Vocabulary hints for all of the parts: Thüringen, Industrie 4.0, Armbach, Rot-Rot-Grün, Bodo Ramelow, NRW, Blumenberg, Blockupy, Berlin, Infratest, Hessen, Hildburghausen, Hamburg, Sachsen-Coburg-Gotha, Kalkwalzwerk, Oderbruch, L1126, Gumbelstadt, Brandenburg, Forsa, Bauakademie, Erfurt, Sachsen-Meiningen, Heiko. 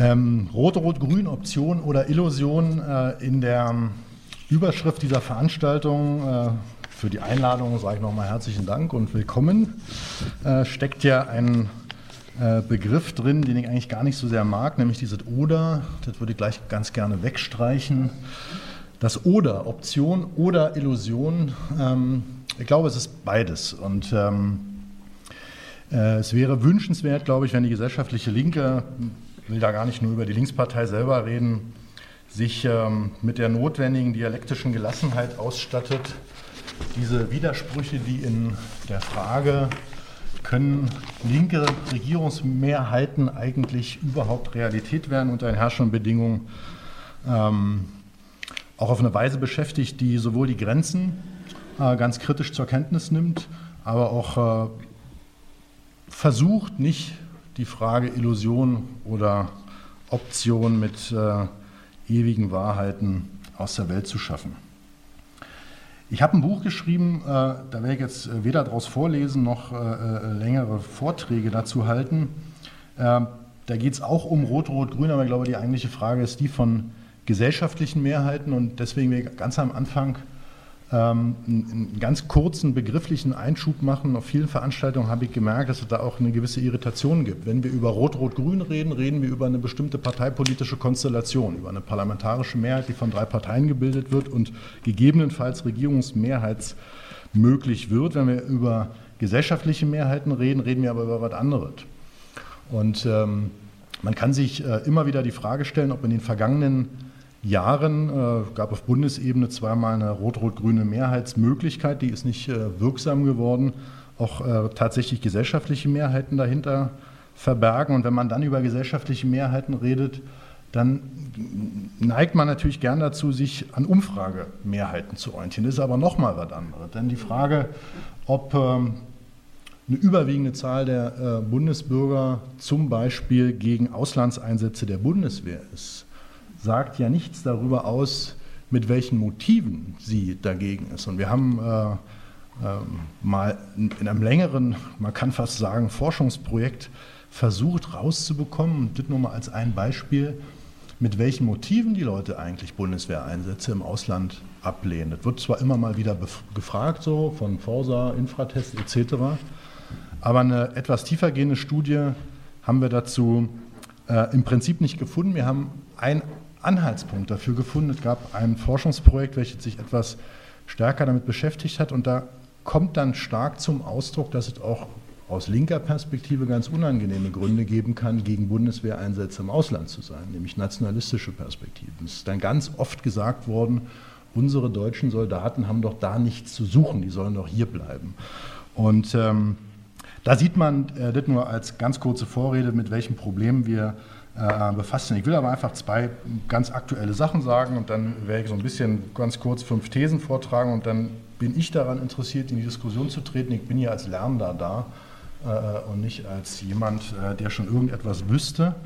Rot-Rot-Grün, Option oder Illusion in der Überschrift dieser Veranstaltung. Für die Einladung sage ich nochmal herzlichen Dank und willkommen. Steckt ja ein Begriff drin, den ich eigentlich gar nicht so sehr mag, nämlich dieses Oder. Das würde ich gleich ganz gerne wegstreichen. Das Oder, Option oder Illusion. Ich glaube, es ist beides. Und es wäre wünschenswert, glaube ich, wenn die gesellschaftliche Linke, ich will da gar nicht nur über die Linkspartei selber reden, sich mit der notwendigen dialektischen Gelassenheit ausstattet, diese Widersprüche, die in der Frage, können linke Regierungsmehrheiten eigentlich überhaupt Realität werden unter den herrschenden Bedingungen, auch auf eine Weise beschäftigt, die sowohl die Grenzen ganz kritisch zur Kenntnis nimmt, aber auch versucht, nicht die Frage Illusion oder Option mit ewigen Wahrheiten aus der Welt zu schaffen. Ich habe ein Buch geschrieben, da werde ich jetzt weder daraus vorlesen noch längere Vorträge dazu halten. Da geht es auch um Rot-Rot-Grün, aber ich glaube, die eigentliche Frage ist die von gesellschaftlichen Mehrheiten. Und deswegen will ich ganz am Anfang einen ganz kurzen begrifflichen Einschub machen. Auf vielen Veranstaltungen habe ich gemerkt, dass es da auch eine gewisse Irritation gibt. Wenn wir über Rot-Rot-Grün reden, reden wir über eine bestimmte parteipolitische Konstellation, über eine parlamentarische Mehrheit, die von 3 Parteien gebildet wird und gegebenenfalls regierungsmehrheitsmöglich wird. Wenn wir über gesellschaftliche Mehrheiten reden, reden wir aber über was anderes. Und man kann sich immer wieder die Frage stellen, ob in den vergangenen Jahren gab auf Bundesebene zweimal eine rot-rot-grüne Mehrheitsmöglichkeit, die ist nicht wirksam geworden, auch tatsächlich gesellschaftliche Mehrheiten dahinter verbergen. Und wenn man dann über gesellschaftliche Mehrheiten redet, dann neigt man natürlich gern dazu, sich an Umfragemehrheiten zu orientieren. Das ist aber nochmal was anderes, denn die Frage, ob eine überwiegende Zahl der Bundesbürger zum Beispiel gegen Auslandseinsätze der Bundeswehr ist, sagt ja nichts darüber aus, mit welchen Motiven sie dagegen ist. Und wir haben mal in einem längeren, man kann fast sagen, Forschungsprojekt versucht rauszubekommen, das nur mal als ein Beispiel, mit welchen Motiven die Leute eigentlich Bundeswehreinsätze im Ausland ablehnen. Das wird zwar immer mal wieder gefragt, so von Forsa, Infratest etc., aber eine etwas tiefergehende Studie haben wir dazu im Prinzip nicht gefunden. Wir haben einen Anhaltspunkt dafür gefunden. Es gab ein Forschungsprojekt, welches sich etwas stärker damit beschäftigt hat. Und da kommt dann stark zum Ausdruck, dass es auch aus linker Perspektive ganz unangenehme Gründe geben kann, gegen Bundeswehreinsätze im Ausland zu sein, nämlich nationalistische Perspektiven. Es ist dann ganz oft gesagt worden, unsere deutschen Soldaten haben doch da nichts zu suchen, die sollen doch hier bleiben. Und da sieht man das nur als ganz kurze Vorrede, mit welchen Problemen wir befassen. Ich will aber einfach 2 ganz aktuelle Sachen sagen und dann werde ich so ein bisschen ganz kurz 5 Thesen vortragen und dann bin ich daran interessiert, in die Diskussion zu treten. Ich bin ja als Lernender da und nicht als jemand, der schon irgendetwas wüsste.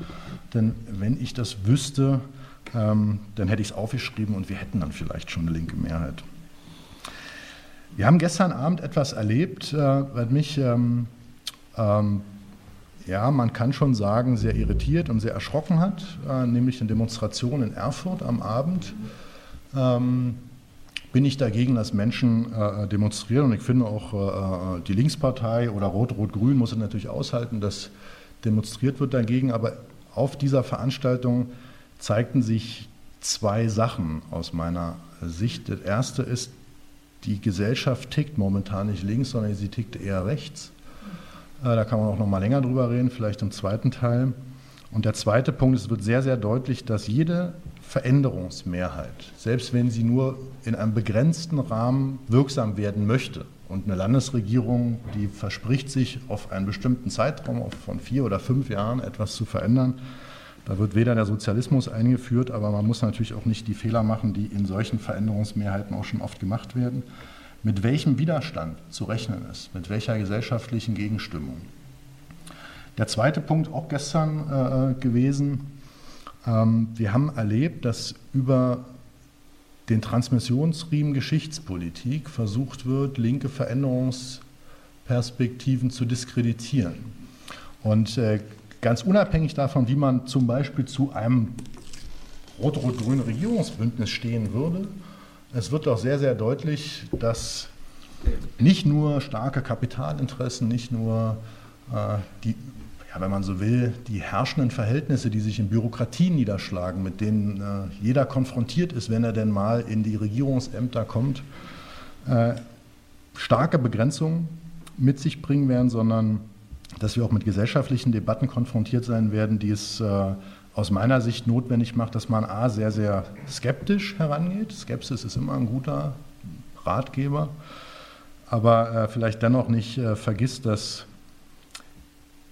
Denn wenn ich das wüsste, dann hätte ich es aufgeschrieben und wir hätten dann vielleicht schon eine linke Mehrheit. Wir haben gestern Abend etwas erlebt, was mich ja, man kann schon sagen, sehr irritiert und sehr erschrocken hat, nämlich eine Demonstration in Erfurt am Abend. Bin ich dagegen, dass Menschen demonstrieren, und ich finde auch die Linkspartei oder Rot-Rot-Grün muss es natürlich aushalten, dass demonstriert wird dagegen, aber auf dieser Veranstaltung zeigten sich 2 Sachen aus meiner Sicht. Das erste ist, die Gesellschaft tickt momentan nicht links, sondern sie tickt eher rechts. Da kann man auch noch mal länger drüber reden, vielleicht im zweiten Teil. Und der zweite Punkt ist, es wird sehr, sehr deutlich, dass jede Veränderungsmehrheit, selbst wenn sie nur in einem begrenzten Rahmen wirksam werden möchte und eine Landesregierung, die verspricht sich auf einen bestimmten Zeitraum von 4 oder 5 Jahren etwas zu verändern, da wird weder der Sozialismus eingeführt, aber man muss natürlich auch nicht die Fehler machen, die in solchen Veränderungsmehrheiten auch schon oft gemacht werden. Mit welchem Widerstand zu rechnen ist, mit welcher gesellschaftlichen Gegenstimmung. Der zweite Punkt, auch gestern gewesen, wir haben erlebt, dass über den Transmissionsriemen Geschichtspolitik versucht wird, linke Veränderungsperspektiven zu diskreditieren. Und ganz unabhängig davon, wie man zum Beispiel zu einem rot-rot-grünen Regierungsbündnis stehen würde. Es wird doch sehr, sehr deutlich, dass nicht nur starke Kapitalinteressen, nicht nur die, ja, wenn man so will, die herrschenden Verhältnisse, die sich in Bürokratien niederschlagen, mit denen jeder konfrontiert ist, wenn er denn mal in die Regierungsämter kommt, starke Begrenzungen mit sich bringen werden, sondern dass wir auch mit gesellschaftlichen Debatten konfrontiert sein werden, die es aus meiner Sicht notwendig macht, dass man a. sehr, sehr skeptisch herangeht. Skepsis ist immer ein guter Ratgeber, aber vielleicht dennoch nicht vergisst, dass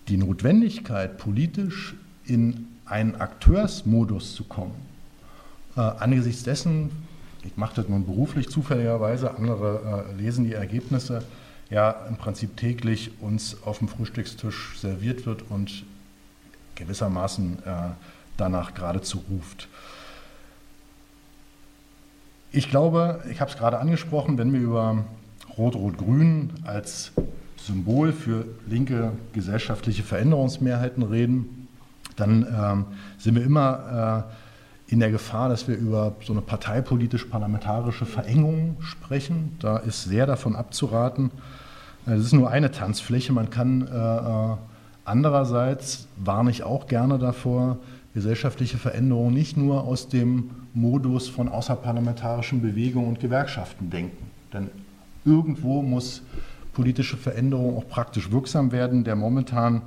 die Notwendigkeit, politisch in einen Akteursmodus zu kommen, angesichts dessen, ich mache das nun beruflich zufälligerweise, andere lesen die Ergebnisse, ja im Prinzip täglich uns auf dem Frühstückstisch serviert wird und gewissermaßen danach geradezu ruft. Ich glaube, ich habe es gerade angesprochen, wenn wir über Rot-Rot-Grün als Symbol für linke gesellschaftliche Veränderungsmehrheiten reden, dann sind wir immer in der Gefahr, dass wir über so eine parteipolitisch-parlamentarische Verengung sprechen. Da ist sehr davon abzuraten. Es ist nur eine Tanzfläche. Man kann andererseits, warne ich auch gerne davor, gesellschaftliche Veränderungen nicht nur aus dem Modus von außerparlamentarischen Bewegungen und Gewerkschaften denken. Denn irgendwo muss politische Veränderung auch praktisch wirksam werden. Der momentan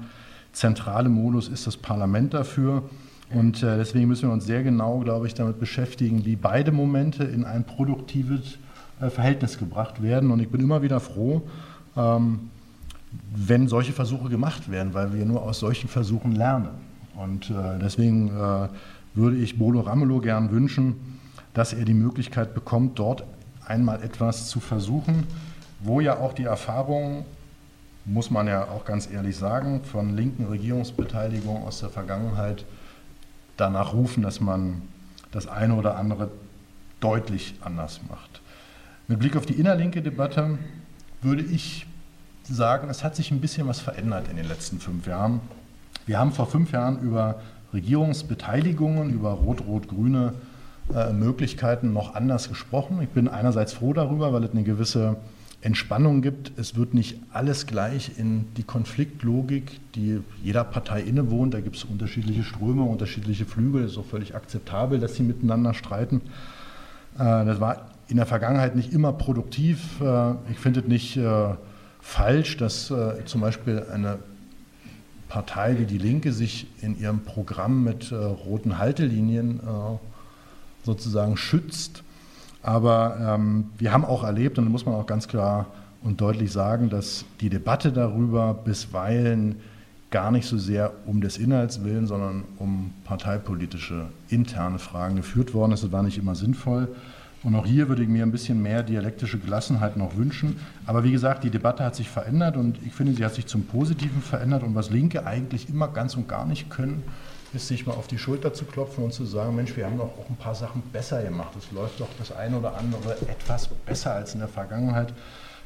zentrale Modus ist das Parlament dafür. Und deswegen müssen wir uns sehr genau, glaube ich, damit beschäftigen, wie beide Momente in ein produktives Verhältnis gebracht werden. Und ich bin immer wieder froh, wenn solche Versuche gemacht werden, weil wir nur aus solchen Versuchen lernen. Und deswegen würde ich Bodo Ramelow gern wünschen, dass er die Möglichkeit bekommt, dort einmal etwas zu versuchen, wo ja auch die Erfahrung, muss man ja auch ganz ehrlich sagen, von linken Regierungsbeteiligung aus der Vergangenheit danach rufen, dass man das eine oder andere deutlich anders macht. Mit Blick auf die innerlinke Debatte würde ich sagen, es hat sich ein bisschen was verändert in den letzten 5 Jahren. Wir haben vor 5 Jahren über Regierungsbeteiligungen, über rot-rot-grüne Möglichkeiten noch anders gesprochen. Ich bin einerseits froh darüber, weil es eine gewisse Entspannung gibt. Es wird nicht alles gleich in die Konfliktlogik, die jeder Partei innewohnt. Da gibt es unterschiedliche Ströme, unterschiedliche Flügel. Das ist auch völlig akzeptabel, dass sie miteinander streiten. Das war in der Vergangenheit nicht immer produktiv. Ich finde es nicht falsch, dass zum Beispiel eine Partei wie die Linke sich in ihrem Programm mit roten Haltelinien sozusagen schützt. Aber wir haben auch erlebt, und da muss man auch ganz klar und deutlich sagen, dass die Debatte darüber bisweilen gar nicht so sehr um des Inhalts willen, sondern um parteipolitische interne Fragen geführt worden ist. Das war nicht immer sinnvoll. Und auch hier würde ich mir ein bisschen mehr dialektische Gelassenheit noch wünschen. Aber wie gesagt, die Debatte hat sich verändert und ich finde, sie hat sich zum Positiven verändert. Und was Linke eigentlich immer ganz und gar nicht können, ist, sich mal auf die Schulter zu klopfen und zu sagen, Mensch, wir haben doch auch ein paar Sachen besser gemacht. Es läuft doch das eine oder andere etwas besser als in der Vergangenheit.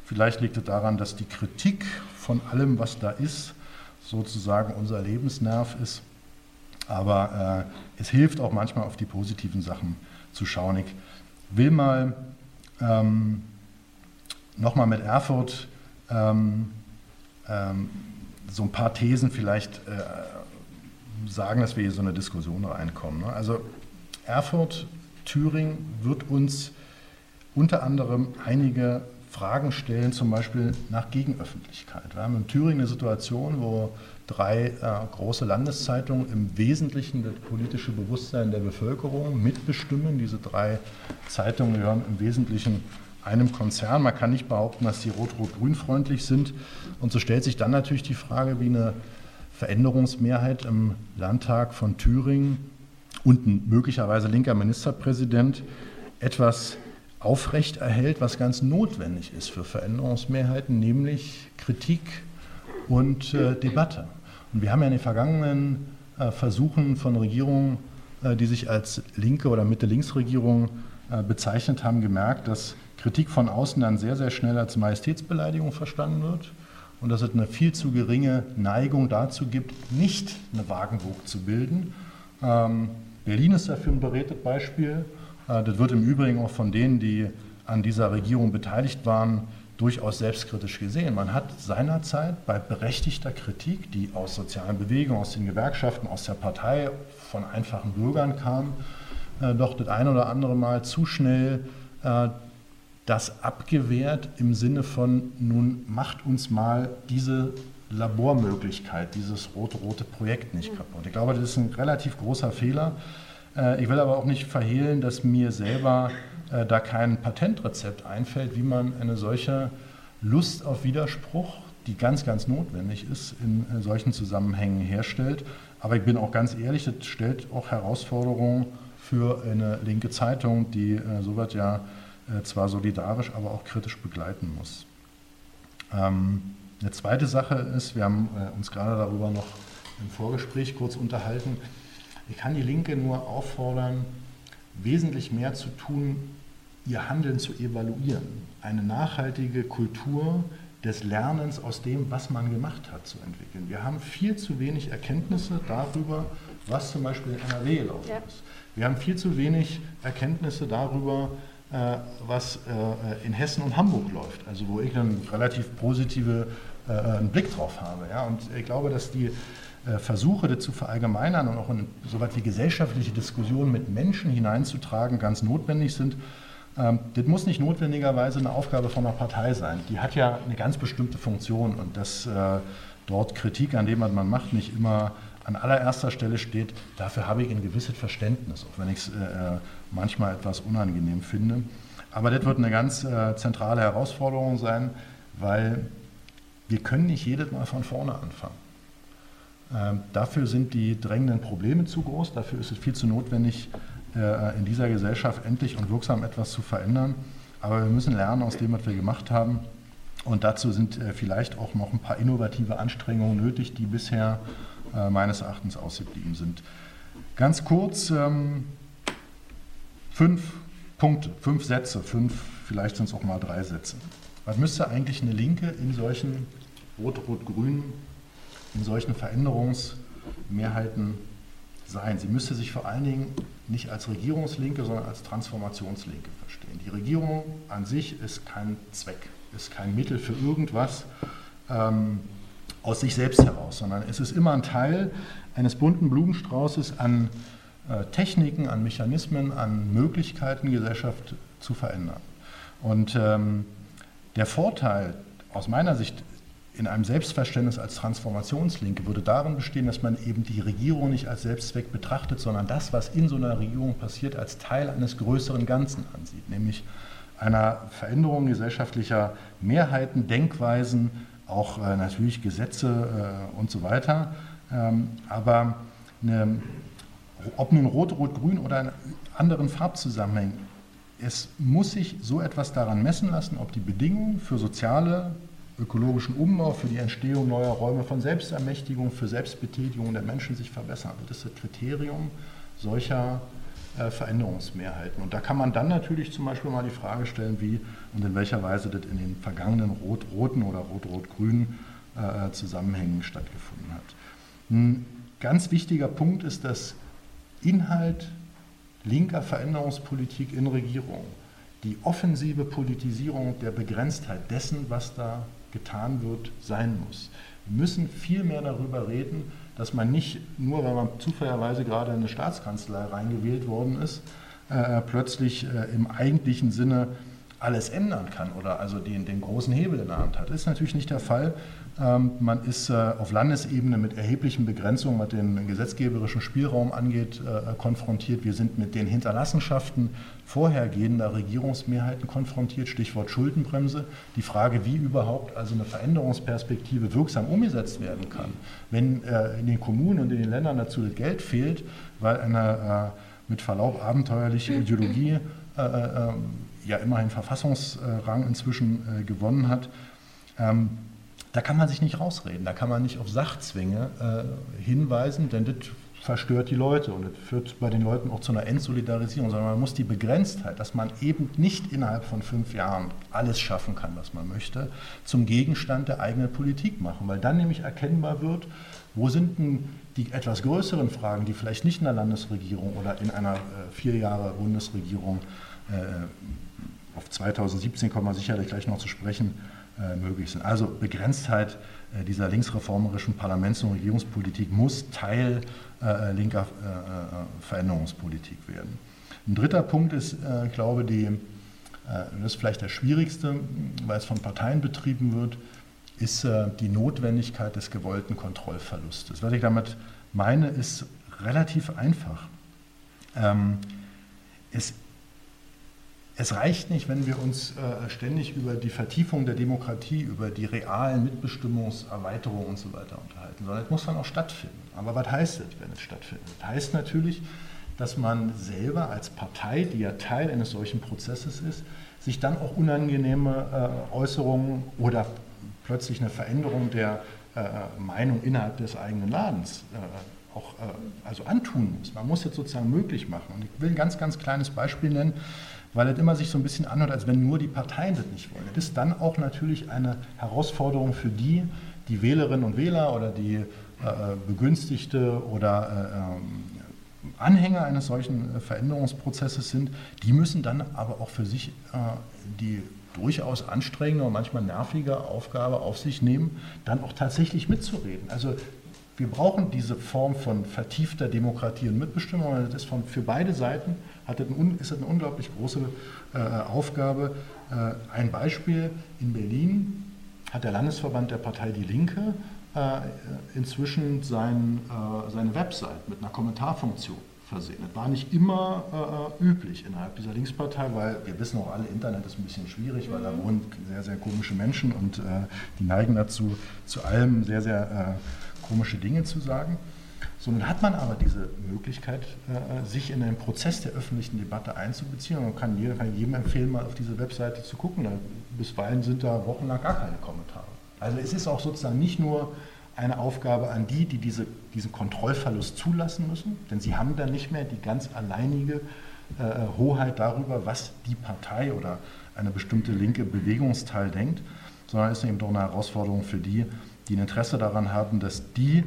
Vielleicht liegt es daran, dass die Kritik von allem, was da ist, sozusagen unser Lebensnerv ist. Aber es hilft auch manchmal, auf die positiven Sachen zu schauen. Ich will mal nochmal mit Erfurt so ein paar Thesen vielleicht sagen, dass wir hier so eine Diskussion reinkommen. Also Erfurt, Thüringen wird uns unter anderem einige Fragen stellen, zum Beispiel nach Gegenöffentlichkeit. Wir haben in Thüringen eine Situation, wo 3 große Landeszeitungen im Wesentlichen das politische Bewusstsein der Bevölkerung mitbestimmen. Diese 3 Zeitungen gehören im Wesentlichen einem Konzern. Man kann nicht behaupten, dass sie rot-rot-grün freundlich sind. Und so stellt sich dann natürlich die Frage, wie eine Veränderungsmehrheit im Landtag von Thüringen und ein möglicherweise linker Ministerpräsident etwas aufrecht erhält, was ganz notwendig ist für Veränderungsmehrheiten, nämlich Kritik und Debatte. Und wir haben ja in den vergangenen Versuchen von Regierungen, die sich als linke oder Mitte-Links-Regierung bezeichnet haben, gemerkt, dass Kritik von außen dann sehr, sehr schnell als Majestätsbeleidigung verstanden wird. und dass es eine viel zu geringe Neigung dazu gibt, nicht eine Wagenburg zu bilden. Berlin ist dafür ein beredtes Beispiel. Das wird im Übrigen auch von denen, die an dieser Regierung beteiligt waren, durchaus selbstkritisch gesehen. Man hat seinerzeit bei berechtigter Kritik, die aus sozialen Bewegungen, aus den Gewerkschaften, aus der Partei, von einfachen Bürgern kam, doch das ein oder andere Mal zu schnell das abgewehrt im Sinne von, nun macht uns mal diese Labormöglichkeit, dieses rote Projekt nicht kaputt. Ich glaube, das ist ein relativ großer Fehler. Ich will aber auch nicht verhehlen, dass mir selber da kein Patentrezept einfällt, wie man eine solche Lust auf Widerspruch, die ganz, ganz notwendig ist, in solchen Zusammenhängen herstellt. Aber ich bin auch ganz ehrlich, das stellt auch Herausforderungen für eine linke Zeitung, die sowas ja zwar solidarisch, aber auch kritisch begleiten muss. Eine zweite Sache ist, wir haben uns gerade darüber noch im Vorgespräch kurz unterhalten, ich kann die Linke nur auffordern, wesentlich mehr zu tun, ihr Handeln zu evaluieren. Eine nachhaltige Kultur des Lernens aus dem, was man gemacht hat, zu entwickeln. Wir haben viel zu wenig Erkenntnisse darüber, was zum Beispiel in NRW gelaufen ist. Wir haben viel zu wenig Erkenntnisse darüber, was in Hessen und Hamburg läuft, also wo ich einen relativ positiven Blick drauf habe. Ja? Und ich glaube, dass die Versuche, das zu verallgemeinern und auch in so weit wie gesellschaftliche Diskussionen mit Menschen hineinzutragen, ganz notwendig sind. Das muss nicht notwendigerweise eine Aufgabe von einer Partei sein. Die hat ja eine ganz bestimmte Funktion und dass dort Kritik an dem, was man macht, nicht immer an allererster Stelle steht, dafür habe ich ein gewisses Verständnis, auch wenn ich es manchmal etwas unangenehm finde. Aber das wird eine ganz zentrale Herausforderung sein, weil wir können nicht jedes Mal von vorne anfangen. Dafür sind die drängenden Probleme zu groß, dafür ist es viel zu notwendig, in dieser Gesellschaft endlich und wirksam etwas zu verändern. Aber wir müssen lernen aus dem, was wir gemacht haben. Und dazu sind vielleicht auch noch ein paar innovative Anstrengungen nötig, die bisher meines Erachtens ausgeblieben sind. Ganz kurz, 5 Punkte, 5 Sätze, vielleicht sind es auch mal 3 Sätze. Was müsste eigentlich eine Linke in solchen Rot-Rot-Grünen, in solchen Veränderungsmehrheiten sein? Sie müsste sich vor allen Dingen nicht als Regierungslinke, sondern als Transformationslinke verstehen. Die Regierung an sich ist kein Zweck, ist kein Mittel für irgendwas aus sich selbst heraus, sondern es ist immer ein Teil eines bunten Blumenstraußes an Techniken, an Mechanismen, an Möglichkeiten, Gesellschaft zu verändern. Und der Vorteil aus meiner Sicht in einem Selbstverständnis als Transformationslinke würde darin bestehen, dass man eben die Regierung nicht als Selbstzweck betrachtet, sondern das, was in so einer Regierung passiert, als Teil eines größeren Ganzen ansieht, nämlich einer Veränderung gesellschaftlicher Mehrheiten, Denkweisen, auch natürlich Gesetze und so weiter. Aber ob nun Rot-Rot-Grün oder in anderen Farbzusammenhängen, es muss sich so etwas daran messen lassen, ob die Bedingungen für soziale, ökologischen Umbau, für die Entstehung neuer Räume von Selbstermächtigung, für Selbstbetätigung der Menschen sich verbessern. Das ist das Kriterium solcher Veränderungsmehrheiten. Und da kann man dann natürlich zum Beispiel mal die Frage stellen, wie und in welcher Weise das in den vergangenen rot-roten oder rot-rot-grünen Zusammenhängen stattgefunden hat. Ein ganz wichtiger Punkt ist, dass Inhalt linker Veränderungspolitik in Regierung die offensive Politisierung der Begrenztheit dessen, was da getan wird, sein muss. Wir müssen viel mehr darüber reden, dass man nicht nur, weil man zufälligerweise gerade in eine Staatskanzlei reingewählt worden ist, plötzlich im eigentlichen Sinne alles ändern kann oder also den großen Hebel in der Hand hat. Das ist natürlich nicht der Fall. Man ist auf Landesebene mit erheblichen Begrenzungen, was den gesetzgeberischen Spielraum angeht, konfrontiert. Wir sind mit den Hinterlassenschaften vorhergehender Regierungsmehrheiten konfrontiert, Stichwort Schuldenbremse. Die Frage, wie überhaupt also eine Veränderungsperspektive wirksam umgesetzt werden kann, wenn in den Kommunen und in den Ländern dazu das Geld fehlt, weil eine mit Verlaub abenteuerliche Ideologie ja immerhin Verfassungsrang inzwischen gewonnen hat. Da kann man sich nicht rausreden, da kann man nicht auf Sachzwänge hinweisen, denn das verstört die Leute und es führt bei den Leuten auch zu einer Entsolidarisierung, sondern man muss die Begrenztheit, dass man eben nicht innerhalb von 5 Jahren alles schaffen kann, was man möchte, zum Gegenstand der eigenen Politik machen, weil dann nämlich erkennbar wird, wo sind denn die etwas größeren Fragen, die vielleicht nicht in der Landesregierung oder in einer 4 Jahre Bundesregierung, auf 2017 kommen wir sicherlich gleich noch zu sprechen, möglich sind. Also Begrenztheit dieser linksreformerischen Parlaments- und Regierungspolitik muss Teil linker Veränderungspolitik werden. Ein dritter Punkt ist, ich glaube, das ist vielleicht der schwierigste, weil es von Parteien betrieben wird, ist die Notwendigkeit des gewollten Kontrollverlustes. Was ich damit meine, ist relativ einfach. Es reicht nicht, wenn wir uns ständig über die Vertiefung der Demokratie, über die realen Mitbestimmungserweiterungen und so weiter unterhalten, sondern es muss dann auch stattfinden. Aber was heißt das, wenn es stattfindet? Das heißt natürlich, dass man selber als Partei, die ja Teil eines solchen Prozesses ist, sich dann auch unangenehme Äußerungen oder plötzlich eine Veränderung der Meinung innerhalb des eigenen Ladens also antun muss. Man muss jetzt sozusagen möglich machen. Und ich will ein ganz, ganz kleines Beispiel nennen, weil das immer sich so ein bisschen anhört, als wenn nur die Parteien das nicht wollen. Das ist dann auch natürlich eine Herausforderung für die Wählerinnen und Wähler oder die Begünstigte oder Anhänger eines solchen Veränderungsprozesses sind. Die müssen dann aber auch für sich die durchaus anstrengende und manchmal nervige Aufgabe auf sich nehmen, dann auch tatsächlich mitzureden. Also wir brauchen diese Form von vertiefter Demokratie und Mitbestimmung. Das ist für beide Seiten ist das eine unglaublich große Aufgabe. Ein Beispiel: In Berlin hat der Landesverband der Partei Die Linke inzwischen seine Website mit einer Kommentarfunktion versehen. Das war nicht immer üblich innerhalb dieser Linkspartei, weil wir wissen auch alle, Internet ist ein bisschen schwierig, weil da wohnen sehr, sehr komische Menschen und die neigen dazu, zu allem sehr, sehr komische Dinge zu sagen. Sondern hat man aber diese Möglichkeit, sich in den Prozess der öffentlichen Debatte einzubeziehen. Man kann jedem empfehlen, mal auf diese Webseite zu gucken. Bisweilen sind da wochenlang gar keine Kommentare. Also es ist auch sozusagen nicht nur eine Aufgabe an die diesen Kontrollverlust zulassen müssen, denn sie haben dann nicht mehr die ganz alleinige Hoheit darüber, was die Partei oder eine bestimmte linke Bewegungsteil denkt, sondern es ist eben doch eine Herausforderung für die, die ein Interesse daran haben, dass die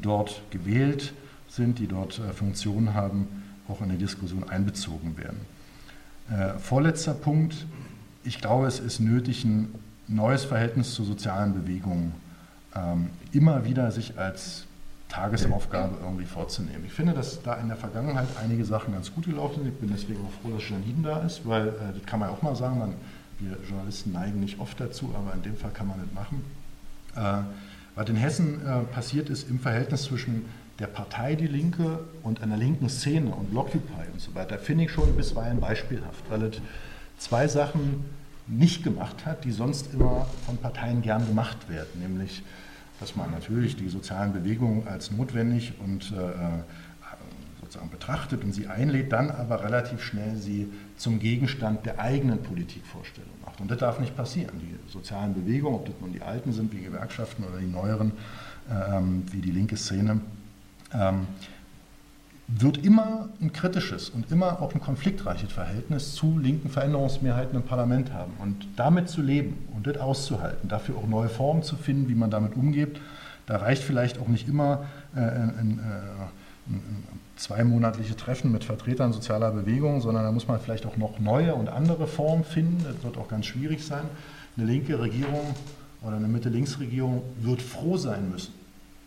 dort gewählt sind, die dort Funktionen haben, auch in die Diskussion einbezogen werden. Vorletzter Punkt: Ich glaube, es ist nötig, ein neues Verhältnis zu sozialen Bewegungen immer wieder sich als Tagesaufgabe irgendwie vorzunehmen. Ich finde, dass da in der Vergangenheit einige Sachen ganz gut gelaufen sind. Ich bin deswegen auch froh, dass Janine da ist, weil das kann man auch mal sagen, wir Journalisten neigen nicht oft dazu, aber in dem Fall kann man das machen. Was in Hessen passiert ist im Verhältnis zwischen der Partei Die Linke und einer linken Szene und Blockupy und so weiter, finde ich schon bisweilen beispielhaft, weil es zwei Sachen nicht gemacht hat, die sonst immer von Parteien gern gemacht werden, nämlich, dass man natürlich die sozialen Bewegungen als notwendig und sozusagen betrachtet und sie einlädt, dann aber relativ schnell sie zum Gegenstand der eigenen Politikvorstellung macht. Und das darf nicht passieren. Die sozialen Bewegungen, ob das nun die alten sind, wie Gewerkschaften oder die neueren, wie die linke Szene, wird immer ein kritisches und immer auch ein konfliktreiches Verhältnis zu linken Veränderungsmehrheiten im Parlament haben. Und damit zu leben und das auszuhalten, dafür auch neue Formen zu finden, wie man damit umgeht, da reicht vielleicht auch nicht immer zweimonatliche Treffen mit Vertretern sozialer Bewegungen, sondern da muss man vielleicht auch noch neue und andere Formen finden. Das wird auch ganz schwierig sein. Eine linke Regierung oder eine Mitte-Links-Regierung wird froh sein müssen,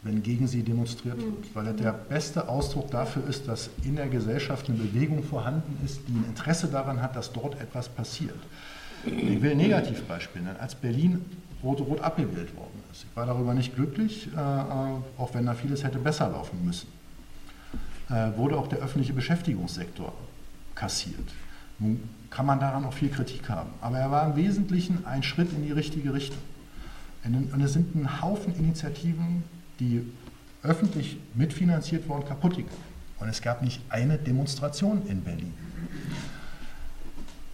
wenn gegen sie demonstriert wird, weil der beste Ausdruck dafür ist, dass in der Gesellschaft eine Bewegung vorhanden ist, die ein Interesse daran hat, dass dort etwas passiert. Ich will ein Negativbeispiel nennen. Als Berlin rot-rot abgewählt worden ist, ich war darüber nicht glücklich, auch wenn da vieles hätte besser laufen müssen, wurde auch der öffentliche Beschäftigungssektor kassiert. Nun kann man daran auch viel Kritik haben, aber er war im Wesentlichen ein Schritt in die richtige Richtung. Und es sind ein Haufen Initiativen, die öffentlich mitfinanziert wurden, kaputt gegangen. Und es gab nicht eine Demonstration in Berlin.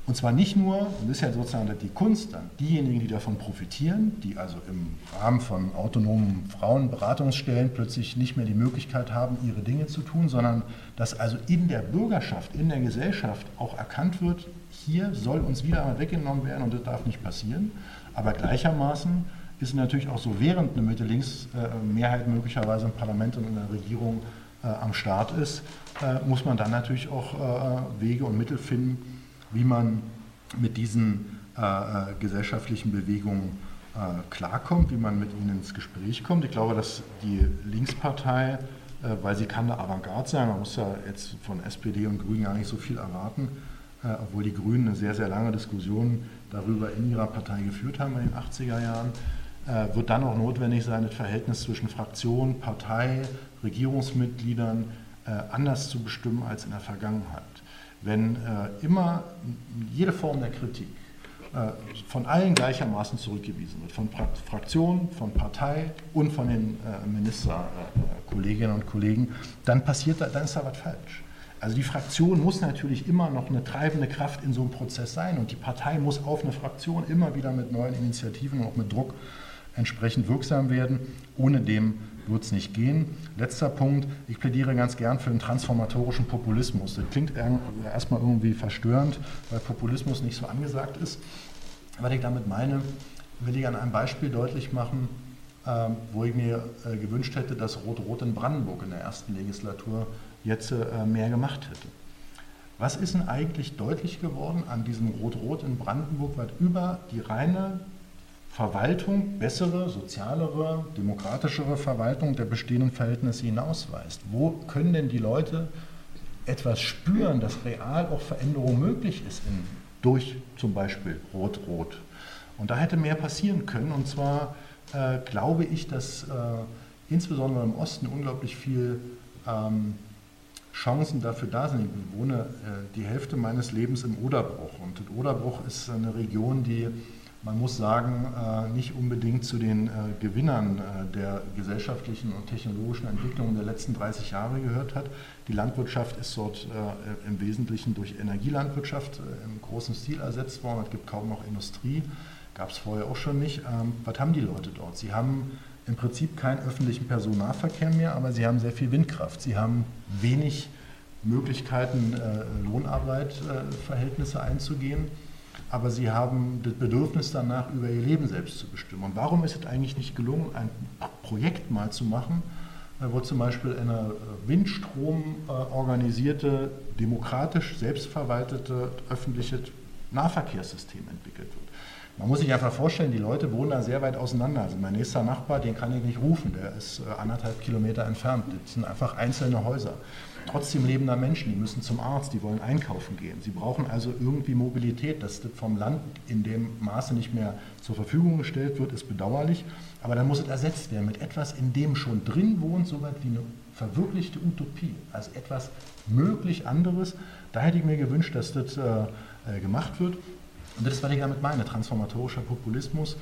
Und zwar nicht nur, und das ist ja sozusagen die Kunst dann, diejenigen, die davon profitieren, die also im Rahmen von autonomen Frauenberatungsstellen plötzlich nicht mehr die Möglichkeit haben, ihre Dinge zu tun, sondern dass also in der Bürgerschaft, in der Gesellschaft auch erkannt wird, hier soll uns wieder einmal weggenommen werden und das darf nicht passieren. Aber gleichermaßen ist natürlich auch so, während eine Mitte-Links-Mehrheit möglicherweise im Parlament und in der Regierung am Start ist, muss man dann natürlich auch Wege und Mittel finden, wie man mit diesen gesellschaftlichen Bewegungen klarkommt, wie man mit ihnen ins Gespräch kommt. Ich glaube, dass die Linkspartei, weil sie kann eine Avantgarde sein, man muss ja jetzt von SPD und Grünen gar nicht so viel erwarten, obwohl die Grünen eine sehr, sehr lange Diskussion darüber in ihrer Partei geführt haben in den 80er Jahren, wird dann auch notwendig sein, das Verhältnis zwischen Fraktion, Partei, Regierungsmitgliedern anders zu bestimmen als in der Vergangenheit. Wenn immer jede Form der Kritik von allen gleichermaßen zurückgewiesen wird, von Fraktionen, von Partei und von den Ministerkolleginnen und Kollegen, dann ist da was falsch. Also die Fraktion muss natürlich immer noch eine treibende Kraft in so einem Prozess sein und die Partei muss auf eine Fraktion immer wieder mit neuen Initiativen und auch mit Druck entsprechend wirksam werden, ohne dem wird es nicht gehen. Letzter Punkt, ich plädiere ganz gern für den transformatorischen Populismus. Das klingt erstmal irgendwie verstörend, weil Populismus nicht so angesagt ist. Was ich damit meine, will ich an einem Beispiel deutlich machen, wo ich mir gewünscht hätte, dass Rot-Rot in Brandenburg in der ersten Legislatur jetzt mehr gemacht hätte. Was ist denn eigentlich deutlich geworden an diesem Rot-Rot in Brandenburg, was über die reine Verwaltung, bessere, sozialere, demokratischere Verwaltung der bestehenden Verhältnisse hinausweist? Wo können denn die Leute etwas spüren, dass real auch Veränderung möglich ist, durch zum Beispiel Rot-Rot? Und da hätte mehr passieren können. Und zwar glaube ich, dass insbesondere im Osten unglaublich viel Chancen dafür da sind. Ich wohne die Hälfte meines Lebens im Oderbruch. Und das Oderbruch ist eine Region, die, man muss sagen, nicht unbedingt zu den Gewinnern der gesellschaftlichen und technologischen Entwicklungen der letzten 30 Jahre gehört hat. Die Landwirtschaft ist dort im Wesentlichen durch Energielandwirtschaft im großen Stil ersetzt worden. Es gibt kaum noch Industrie, gab es vorher auch schon nicht. Was haben die Leute dort? Sie haben im Prinzip keinen öffentlichen Personennahverkehr mehr, aber sie haben sehr viel Windkraft. Sie haben wenig Möglichkeiten, Lohnarbeitsverhältnisse einzugehen. Aber sie haben das Bedürfnis danach, über ihr Leben selbst zu bestimmen. Und warum ist es eigentlich nicht gelungen, ein Projekt mal zu machen, wo zum Beispiel eine windstromorganisierte, demokratisch selbstverwaltete, öffentliche Nahverkehrssystem entwickelt wird? Man muss sich einfach vorstellen, die Leute wohnen da sehr weit auseinander. Also mein nächster Nachbar, den kann ich nicht rufen, der ist 1,5 Kilometer entfernt. Das sind einfach einzelne Häuser. Trotzdem leben da Menschen, die müssen zum Arzt, die wollen einkaufen gehen. Sie brauchen also irgendwie Mobilität. Dass das vom Land in dem Maße nicht mehr zur Verfügung gestellt wird, ist bedauerlich. Aber dann muss es ersetzt werden mit etwas, in dem schon drin wohnt, so weit wie eine verwirklichte Utopie. Also etwas möglich anderes. Da hätte ich mir gewünscht, dass das gemacht wird. Und das ist, was ich damit meine, transformatorischer Populismus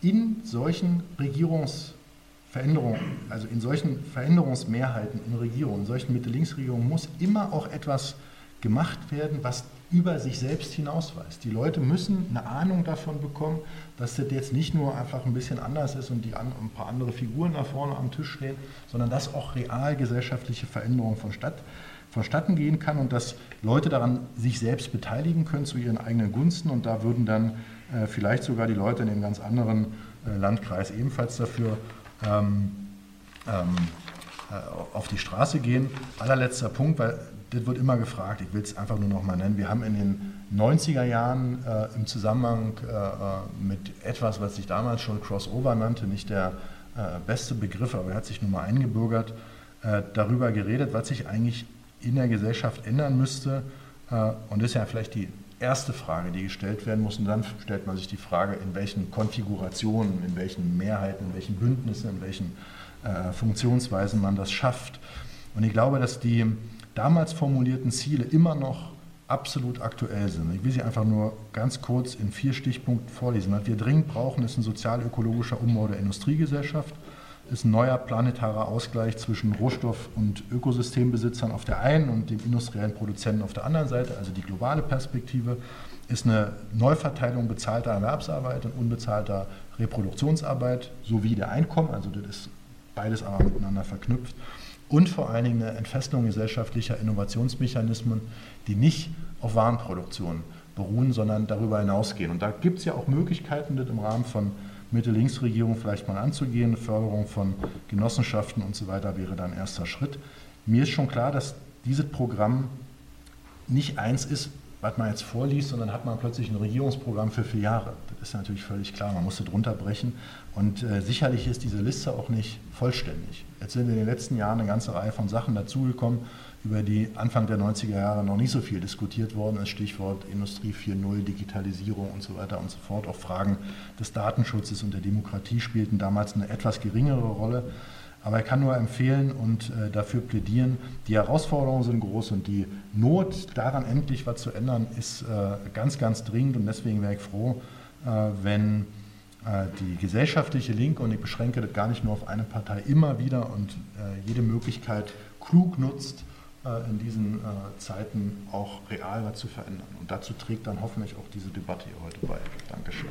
in solchen Regierungsveränderungen, also in solchen Veränderungsmehrheiten in Regierungen, in solchen Mitte-Links-Regierungen muss immer auch etwas gemacht werden, was über sich selbst hinausweist. Die Leute müssen eine Ahnung davon bekommen, dass das jetzt nicht nur einfach ein bisschen anders ist und ein paar andere Figuren da vorne am Tisch stehen, sondern dass auch real gesellschaftliche Veränderungen vonstatten gehen kann und dass Leute daran sich selbst beteiligen können zu ihren eigenen Gunsten, und da würden dann vielleicht sogar die Leute in dem ganz anderen Landkreis ebenfalls dafür auf die Straße gehen. Allerletzter Punkt, weil das wird immer gefragt, ich will es einfach nur noch mal nennen, wir haben in den 90er Jahren im Zusammenhang mit etwas, was sich damals schon Crossover nannte, nicht der beste Begriff, aber er hat sich nun mal eingebürgert, darüber geredet, was sich eigentlich in der Gesellschaft ändern müsste. Und das ist ja vielleicht die erste Frage, die gestellt werden muss. Und dann stellt man sich die Frage, in welchen Konfigurationen, in welchen Mehrheiten, in welchen Bündnissen, in welchen Funktionsweisen man das schafft. Und ich glaube, dass die damals formulierten Ziele immer noch absolut aktuell sind. Ich will sie einfach nur ganz kurz in 4 Stichpunkten vorlesen. Was wir dringend brauchen, ist ein sozial-ökologischer Umbau der Industriegesellschaft. ist ein neuer planetarer Ausgleich zwischen Rohstoff- und Ökosystembesitzern auf der einen und dem industriellen Produzenten auf der anderen Seite, also die globale Perspektive, ist eine Neuverteilung bezahlter Erwerbsarbeit und unbezahlter Reproduktionsarbeit sowie der Einkommen, also das ist beides aber miteinander verknüpft, und vor allen Dingen eine Entfestung gesellschaftlicher Innovationsmechanismen, die nicht auf Warenproduktion beruhen, sondern darüber hinausgehen. Und da gibt es ja auch Möglichkeiten, das im Rahmen von Mitte-Links-Regierung vielleicht mal anzugehen, eine Förderung von Genossenschaften und so weiter wäre dann ein erster Schritt. Mir ist schon klar, dass dieses Programm nicht eins ist, was man jetzt vorliest, sondern hat man plötzlich ein Regierungsprogramm für 4 Jahre. Das ist natürlich völlig klar, man musste drunter brechen. Und sicherlich ist diese Liste auch nicht vollständig. Jetzt sind in den letzten Jahren eine ganze Reihe von Sachen dazugekommen, über die Anfang der 90er Jahre noch nicht so viel diskutiert worden ist. Stichwort Industrie 4.0, Digitalisierung und so weiter und so fort. Auch Fragen des Datenschutzes und der Demokratie spielten damals eine etwas geringere Rolle. Aber ich kann nur empfehlen und dafür plädieren, die Herausforderungen sind groß und die Not, daran endlich was zu ändern, ist ganz, ganz dringend. Und deswegen wäre ich froh, wenn die gesellschaftliche Linke, und ich beschränke das gar nicht nur auf eine Partei, immer wieder und jede Möglichkeit klug nutzt, in diesen Zeiten auch real was zu verändern. Und dazu trägt dann hoffentlich auch diese Debatte hier heute bei. Dankeschön.